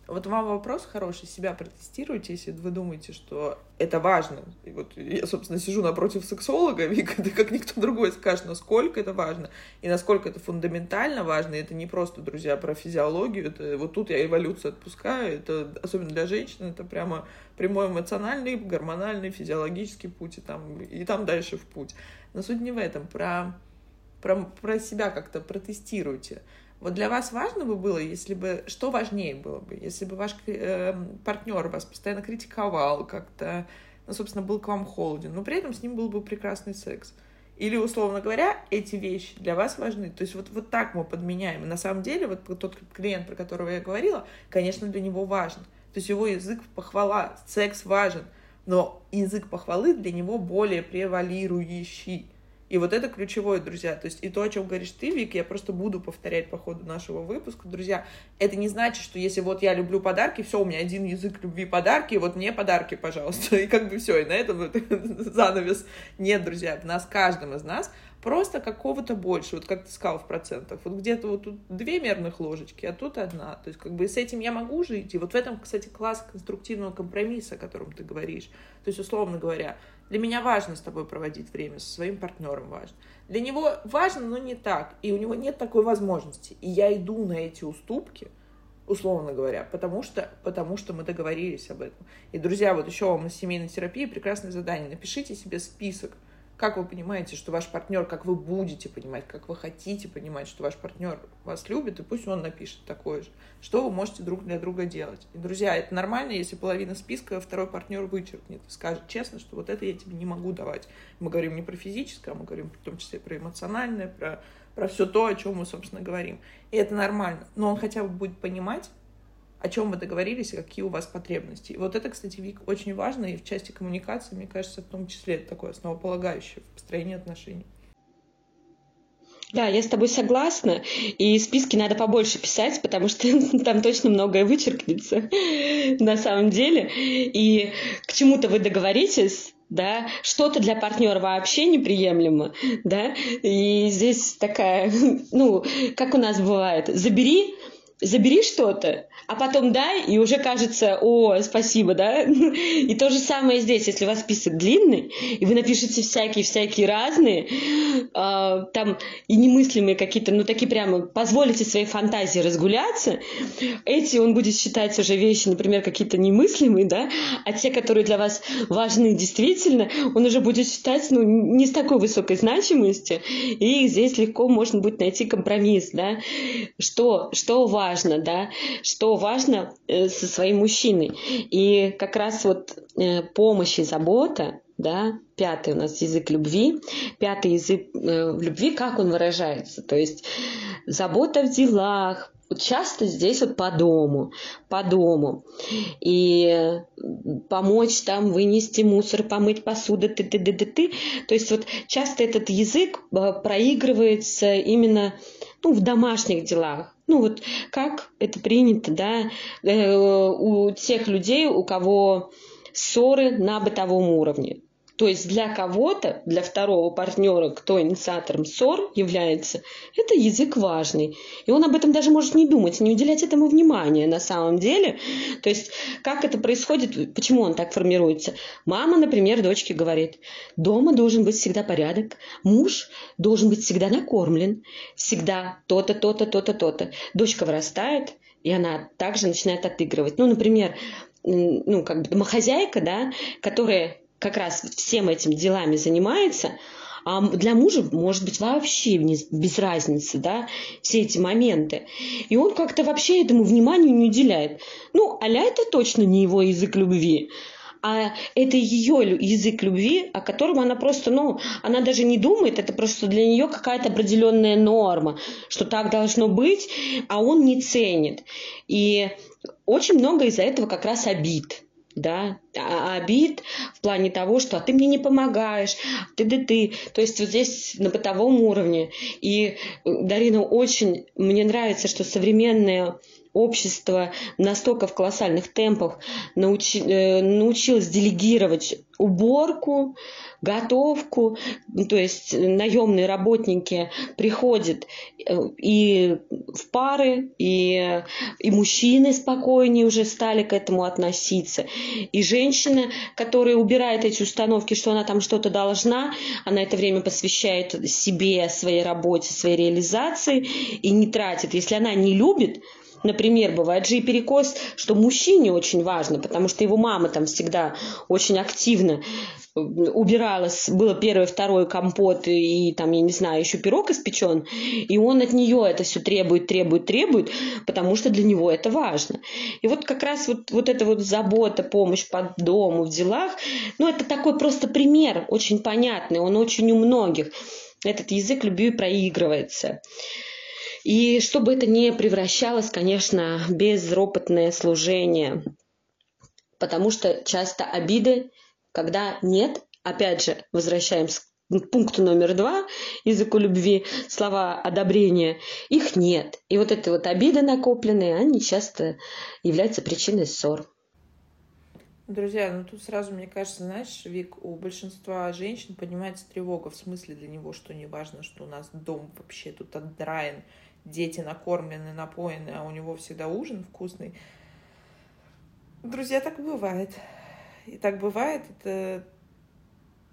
Вот вам вопрос хороший, себя протестируйте, если вы думаете, что это важно. И вот я, собственно, сижу напротив сексолога, Вика, да как никто другой скажет, насколько это важно, и насколько это фундаментально важно. И это не просто, друзья, про физиологию, это вот тут я эволюцию отпускаю, это особенно для женщин, это прямо прямой эмоциональный, гормональный, физиологический путь, и там дальше в путь. Но суть не в этом, про себя как-то протестируйте. Вот для вас важно бы было, если бы... Что важнее было бы? Если бы ваш партнер вас постоянно критиковал как-то, ну, собственно, был к вам холоден, но при этом с ним был бы прекрасный секс. Или, условно говоря, эти вещи для вас важны. То есть вот так мы подменяем. И на самом деле, вот тот клиент, про которого я говорила, конечно, для него важен. То есть его язык похвала, секс важен, но язык похвалы для него более превалирующий. И вот это ключевое, друзья. То есть и то, о чем говоришь ты, Вик, я просто буду повторять по ходу нашего выпуска, друзья. Это не значит, что если вот я люблю подарки, все, у меня один язык любви подарки, вот мне подарки, пожалуйста. И как бы все, и на этом вот занавес. Нет, друзья, в нас, каждом из нас, просто какого-то больше, вот как ты сказал, в процентах. Вот где-то вот тут 2 мерных ложечки, а тут 1. То есть как бы с этим я могу жить. И вот в этом, кстати, класс конструктивного компромисса, о котором ты говоришь. То есть, условно говоря, для меня важно с тобой проводить время, со своим партнером важно. Для него важно, но не так. И у него нет такой возможности. И я иду на эти уступки, условно говоря, потому что мы договорились об этом. И, друзья, вот еще вам на семейной терапии прекрасное задание. Напишите себе список Как вы понимаете, что ваш партнер, как вы будете понимать, как вы хотите понимать, что ваш партнер вас любит, и пусть он напишет такое же. Что вы можете друг для друга делать? И, друзья, это нормально, если половина списка второй партнер вычеркнет и скажет честно, что вот это я тебе не могу давать. Мы говорим не про физическое, а мы говорим в том числе про эмоциональное, про все то, о чем мы, собственно, говорим. И это нормально. Но он хотя бы будет понимать, о чем вы договорились и какие у вас потребности. И вот это, кстати, Вик, очень важно, и в части коммуникации, мне кажется, в том числе это такое основополагающее в построении отношений. Да, я с тобой согласна, и списки надо побольше писать, потому что там точно многое вычеркнется на самом деле, и к чему-то вы договоритесь, да, что-то для партнера вообще неприемлемо, да, и здесь такая, ну, как у нас бывает, забери что-то, а потом дай, и уже кажется, о, спасибо, да? И то же самое здесь, если у вас список длинный, и вы напишите всякие-всякие разные, там и немыслимые какие-то, ну такие прямо, позволите своей фантазии разгуляться, эти он будет считать уже вещи, например, какие-то немыслимые, да, а те, которые для вас важны действительно, он уже будет считать, ну, не с такой высокой значимости, и здесь легко можно будет найти компромисс, да, что важно. Важно, да, что важно со своим мужчиной. И как раз вот помощь и забота, да, пятый у нас язык любви, пятый язык любви, как он выражается, то есть забота в делах, часто здесь вот по дому, и помочь там вынести мусор, помыть посуду, то есть вот часто этот язык проигрывается именно, ну, в домашних делах. Ну вот как это принято, да, у тех людей, у кого ссоры на бытовом уровне. То есть для кого-то, для второго партнера, кто инициатором ссор является, это язык важный. И он об этом даже может не думать, не уделять этому внимания на самом деле. То есть как это происходит, почему он так формируется? Мама, например, дочке говорит: дома должен быть всегда порядок, муж должен быть всегда накормлен, всегда то-то, то-то, то-то, то-то. Дочка вырастает, и она также начинает отыгрывать. Ну, например, ну, как бы домохозяйка, да, которая как раз всем этим делами занимается, а для мужа, может быть, вообще без разницы, да, все эти моменты. И он как-то вообще этому вниманию не уделяет. Ну, а-ля это точно не его язык любви, а это ее язык любви, о котором она просто, ну, она даже не думает, это просто для нее какая-то определенная норма, что так должно быть, а он не ценит. И очень много из-за этого как раз обид. Да, обид в плане того, что «а ты мне не помогаешь», ты. То есть вот здесь на бытовом уровне. И, Дарина, очень мне нравится, что современное общество настолько в колоссальных темпах научилось делегировать уборку, готовку, то есть наемные работники приходят и в пары, и мужчины спокойнее уже стали к этому относиться. И женщина, которая убирает эти установки, что она там что-то должна, она это время посвящает себе, своей работе, своей реализации и не тратит. Если она не любит, например, бывает же и перекос, что мужчине очень важно, потому что его мама там всегда очень активно убиралась, было первое, второе компот и там, я не знаю, еще пирог испечен, и он от нее это все требует, потому что для него это важно. И вот как раз вот эта вот забота, помощь по дому, в делах, ну это такой просто пример, очень понятный, он очень у многих, этот язык любви проигрывается. И чтобы это не превращалось, конечно, в безропотное служение, потому что часто обиды, когда нет, опять же, возвращаемся к пункту номер 2, языку любви, слова одобрения, их нет. И вот эти вот обиды накопленные, они часто являются причиной ссор. Друзья, ну тут сразу, мне кажется, знаешь, Вик, у большинства женщин поднимается тревога, в смысле для него, что не важно, что у нас дом вообще тут отдраен, дети накормлены, напоены, а у него всегда ужин вкусный. Друзья, так бывает. И так бывает. Это,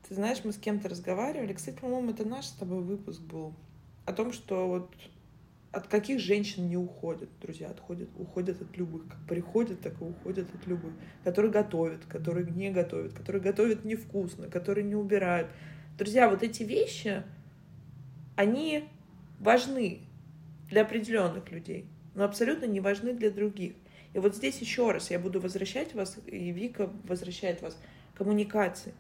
ты знаешь, мы с кем-то разговаривали. Кстати, по-моему, это наш с тобой выпуск был. О том, что вот от каких женщин не уходят, друзья, уходят от любых. Как приходят, так и уходят от любых. Которые готовят, которые не готовят, которые готовят невкусно, которые не убирают. Друзья, вот эти вещи, они важны для определенных людей, но абсолютно не важны для других. И вот здесь еще раз я буду возвращать вас, и Вика возвращает вас к коммуникации.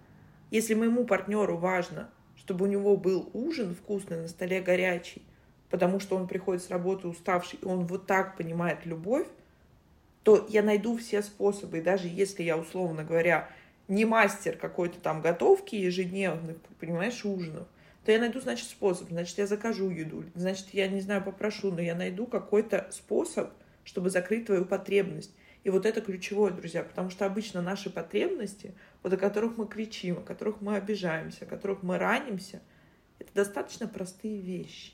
Если моему партнеру важно, чтобы у него был ужин вкусный, на столе горячий, потому что он приходит с работы уставший, и он вот так понимает любовь, то я найду все способы. И даже если я, условно говоря, не мастер какой-то там готовки ежедневных, понимаешь, ужинов, то я найду, значит, способ. Значит, я закажу еду. Значит, я, не знаю, попрошу, но я найду какой-то способ, чтобы закрыть твою потребность. И вот это ключевое, друзья, потому что обычно наши потребности, вот о которых мы кричим, о которых мы обижаемся, о которых мы ранимся, это достаточно простые вещи.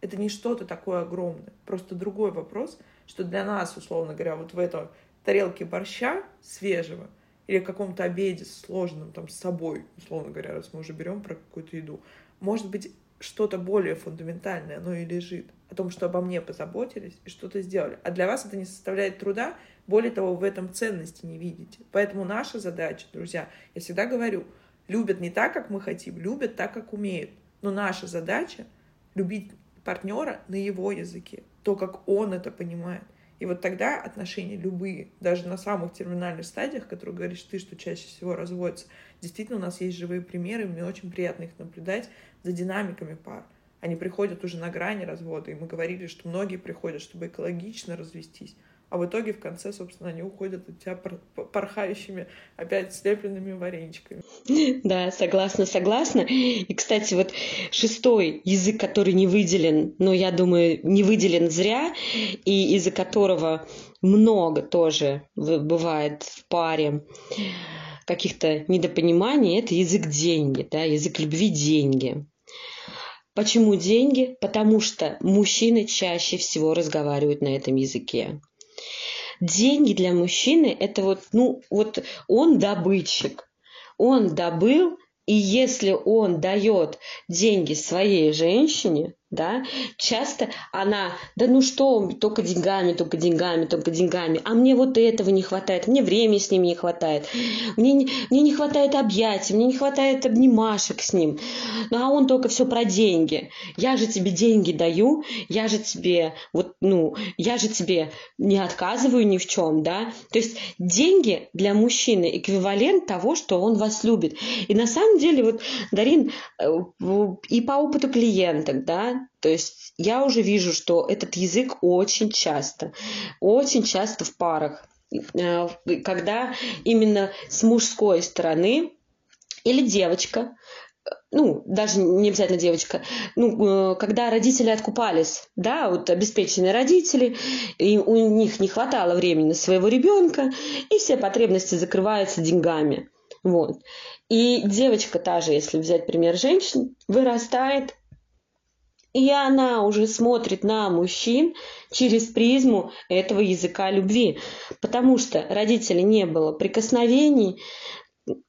Это не что-то такое огромное. Просто другой вопрос, что для нас, условно говоря, вот в этой тарелке борща свежего или в каком-то обеде сложном там с собой, условно говоря, раз мы уже берем про какую-то еду, может быть, что-то более фундаментальное, оно и лежит. О том, что обо мне позаботились и что-то сделали. А для вас это не составляет труда. Более того, в этом ценности не видите. Поэтому наша задача, друзья, я всегда говорю, любят не так, как мы хотим, любят так, как умеют. Но наша задача — любить партнера на его языке, то, как он это понимает. И вот тогда отношения любые, даже на самых терминальных стадиях, которые говоришь ты, что чаще всего разводятся, действительно у нас есть живые примеры, и мне очень приятно их наблюдать за динамиками пар. Они приходят уже на грани развода, и мы говорили, что многие приходят, чтобы экологично развестись, а в итоге в конце, собственно, они уходят от тебя порхающими, опять слепленными вареничками. Да, согласна, согласна. И, кстати, вот шестой язык, который не выделен, но я думаю, не выделен зря, и из-за которого много тоже бывает в паре каких-то недопониманий, это язык деньги, да, язык любви деньги. Почему деньги? Потому что мужчины чаще всего разговаривают на этом языке. Деньги для мужчины – это вот он добытчик, он добыл, и если он дает деньги своей женщине, да, часто она, да ну что, только деньгами, только деньгами, только деньгами, а мне вот этого не хватает, мне времени с ним не хватает, мне не хватает объятий, мне не хватает обнимашек с ним, ну а он только все про деньги, я же тебе деньги даю, я же тебе, я же тебе не отказываю ни в чем, да, то есть деньги для мужчины эквивалент того, что он вас любит, и на самом деле, вот, Дарин, и по опыту клиенток, да, то есть я уже вижу, что этот язык очень часто в парах, когда именно с мужской стороны или девочка, даже не обязательно девочка, когда родители откупались, да, вот обеспеченные родители, и у них не хватало времени на своего ребенка, и все потребности закрываются деньгами, вот. И девочка та же, если взять пример женщин, вырастает, и она уже смотрит на мужчин через призму этого языка любви. Потому что родителей не было прикосновений,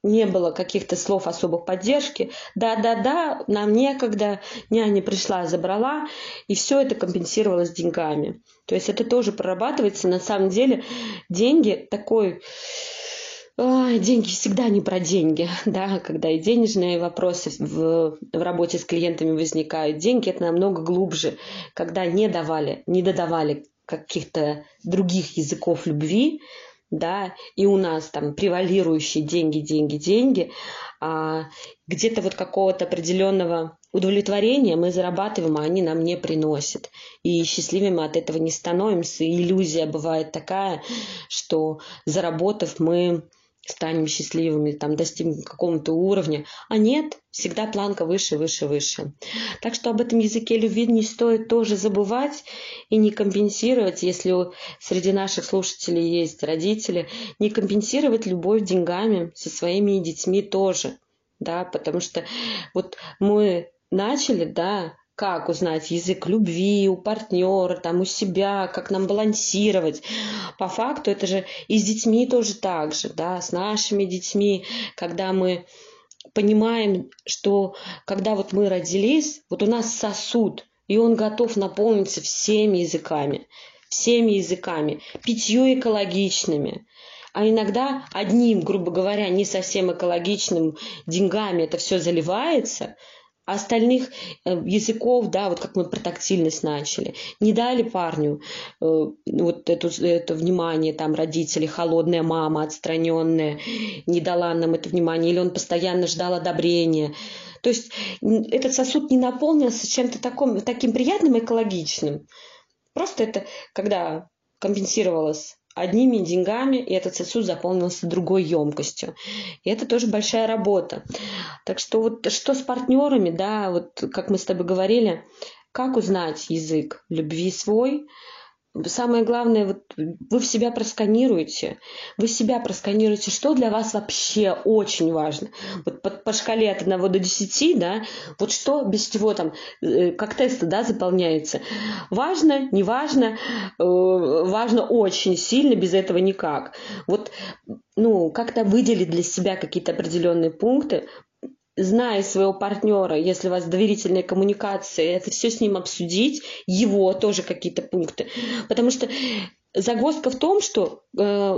не было каких-то слов особых поддержки. Да-да-да, нам некогда, няня пришла, забрала, и все это компенсировалось деньгами. То есть это тоже прорабатывается. На самом деле деньги такой... Деньги всегда не про деньги, да, когда и денежные вопросы в работе с клиентами возникают. Деньги – это намного глубже, когда не додавали каких-то других языков любви, да, и у нас там превалирующие деньги, а где-то вот какого-то определенного удовлетворения мы зарабатываем, а они нам не приносят. И счастливыми от этого не становимся, и иллюзия бывает такая, что заработав мы... станем счастливыми, там, достигнем какого-то уровня. А нет, всегда планка выше, выше, выше. Так что об этом языке любви не стоит тоже забывать и не компенсировать, если среди наших слушателей есть родители, не компенсировать любовь деньгами со своими детьми тоже. Да, потому что вот мы начали, да, как узнать язык любви у партнера, там, у себя, как нам балансировать. По факту это же и с детьми тоже так же, да, с нашими детьми, когда мы понимаем, что когда вот мы родились, вот у нас сосуд, и он готов наполниться всеми языками, 5 экологичными, а иногда одним, грубо говоря, не совсем экологичным деньгами это все заливается, а остальных языков, да, вот как мы про тактильность начали, не дали парню вот это внимание, там, родители, холодная мама, отстраненная, не дала нам это внимание, или он постоянно ждал одобрения. То есть этот сосуд не наполнился чем-то таким приятным, экологичным. Просто это, когда компенсировалось одними деньгами, и этот сосуд заполнился другой емкостью. И это тоже большая работа. Так что вот что с партнерами, да, вот как мы с тобой говорили, как узнать язык любви свой? Самое главное, вот вы себя просканируете, что для вас вообще очень важно. Вот по шкале от 1 до 10, да, вот что без чего там, как тесты, да, заполняется. Важно, не важно, важно очень сильно, без этого никак. Вот, ну, как-то выделить для себя какие-то определенные пункты, зная своего партнера, если у вас доверительная коммуникация, это все с ним обсудить, его тоже какие-то пункты. Потому что загвоздка в том, что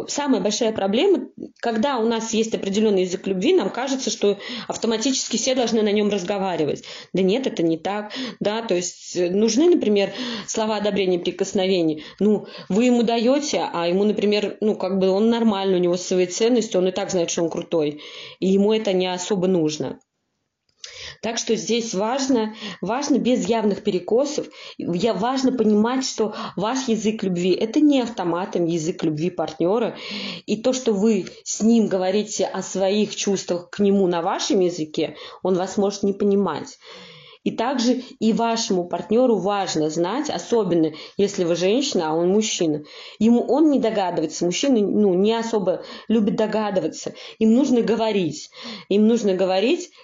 самая большая проблема, когда у нас есть определенный язык любви, нам кажется, что автоматически все должны на нем разговаривать. Да нет, это не так. Да? То есть нужны, например, слова одобрения, прикосновений. Ну, вы ему даете, а ему, например, ну, как бы он нормальный, у него свои ценности, он и так знает, что он крутой. И ему это не особо нужно. Так что здесь важно без явных перекосов, важно понимать, что ваш язык любви – это не автоматом язык любви партнера. И то, что вы с ним говорите о своих чувствах к нему на вашем языке, он вас может не понимать. И также и вашему партнеру важно знать, особенно если вы женщина, а он мужчина. Он не догадывается, мужчины не особо любят догадываться. Им нужно говорить,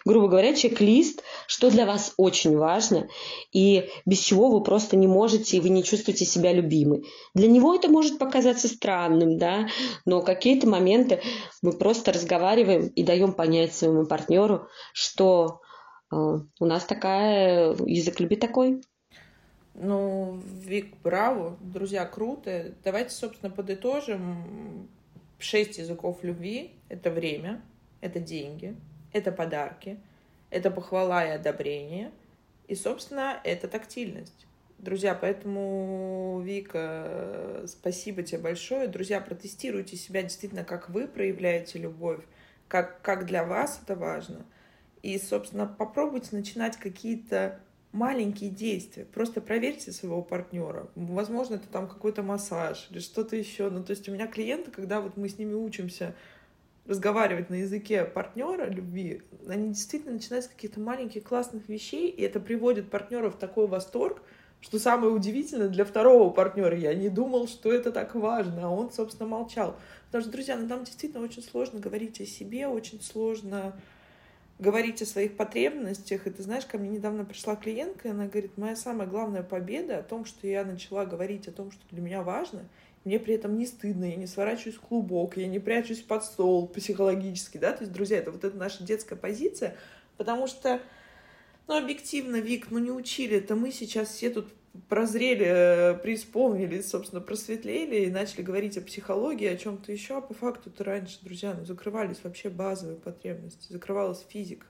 грубо говоря, чек-лист, что для вас очень важно, и без чего вы просто не можете, и вы не чувствуете себя любимой. Для него это может показаться странным, да, но какие-то моменты мы просто разговариваем и даем понять своему партнеру, что у нас язык любви такой. Ну, Вик, браво, друзья, круто. Давайте, собственно, подытожим. 6 языков любви – это время, это деньги, это подарки, это похвала и одобрение, и, собственно, это тактильность. Друзья, поэтому, Вика, спасибо тебе большое. Друзья, протестируйте себя действительно, как вы проявляете любовь, как для вас это важно. И, собственно, попробуйте начинать какие-то маленькие действия. Просто проверьте своего партнера. Возможно, это там какой-то массаж или что-то еще. Ну, то есть у меня клиенты, когда вот мы с ними учимся разговаривать на языке партнера любви, они действительно начинают с каких-то маленьких классных вещей, и это приводит партнера в такой восторг, что самое удивительное для второго партнера. Я не думал, что это так важно, а он, собственно, молчал. Потому что, друзья, нам действительно очень сложно говорить о себе, очень сложно говорить о своих потребностях. И ты знаешь, ко мне недавно пришла клиентка, и она говорит: моя самая главная победа о том, что я начала говорить о том, что для меня важно, мне при этом не стыдно, я не сворачиваюсь в клубок, я не прячусь под стол психологически, да, то есть, друзья, это вот эта наша детская позиция, потому что, объективно, Вик, не учили, это мы сейчас все тут прозрели, преисполнились, собственно, просветлели и начали говорить о психологии, о чем-то еще, а по факту-то раньше, друзья, закрывались вообще базовые потребности, закрывалась физика,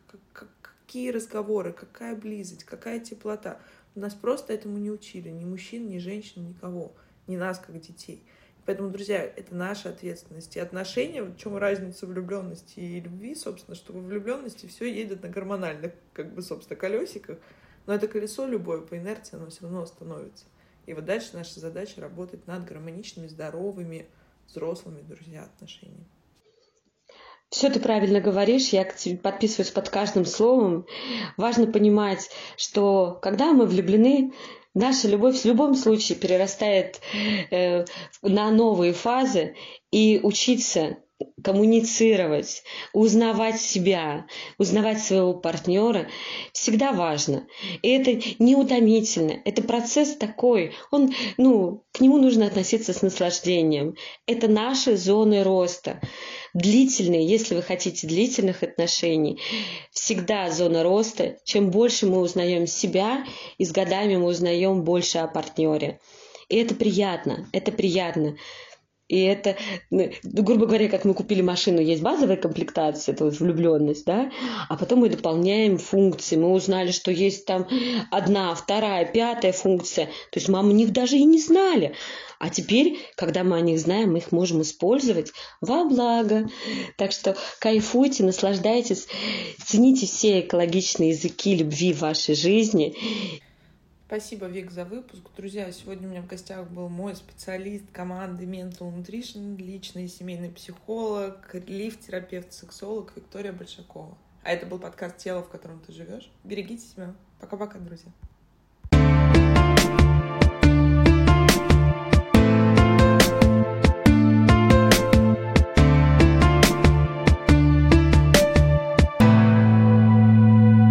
какие разговоры, какая близость, какая теплота. Нас просто этому не учили, ни мужчин, ни женщин, никого, ни нас, как детей. Поэтому, друзья, это наша ответственность. И отношения, в чем разница влюбленности и любви, собственно, что во влюбленности все едет на гормональных, собственно, колесиках, но это колесо любое, по инерции оно все равно остановится. И вот дальше наша задача работать над гармоничными, здоровыми, взрослыми, друзья, отношениями. Все ты правильно говоришь, я к тебе подписываюсь под каждым словом. Важно понимать, что когда мы влюблены, наша любовь в любом случае перерастает на новые фазы, и учиться коммуницировать, узнавать себя, узнавать своего партнера всегда важно. И это неутомительно. Это процесс такой. К нему нужно относиться с наслаждением. Это наши зоны роста. Длительные, если вы хотите длительных отношений, всегда зона роста. Чем больше мы узнаем себя, и с годами мы узнаем больше о партнере. И это приятно. И это, грубо говоря, как мы купили машину, есть базовая комплектация, то есть влюбленность, да, а потом мы дополняем функции. Мы узнали, что есть там 1, 2, 5 функция. То есть мы о них даже и не знали. А теперь, когда мы о них знаем, мы их можем использовать во благо. Так что кайфуйте, наслаждайтесь, цените все экологичные языки любви в вашей жизни. Спасибо, Вик, за выпуск. Друзья, сегодня у меня в гостях был мой специалист команды Mental Nutrition, личный семейный психолог, лифт-терапевт, сексолог Виктория Большакова. А это был подкаст «Тело, в котором ты живешь». Берегите себя. Пока-пока, друзья.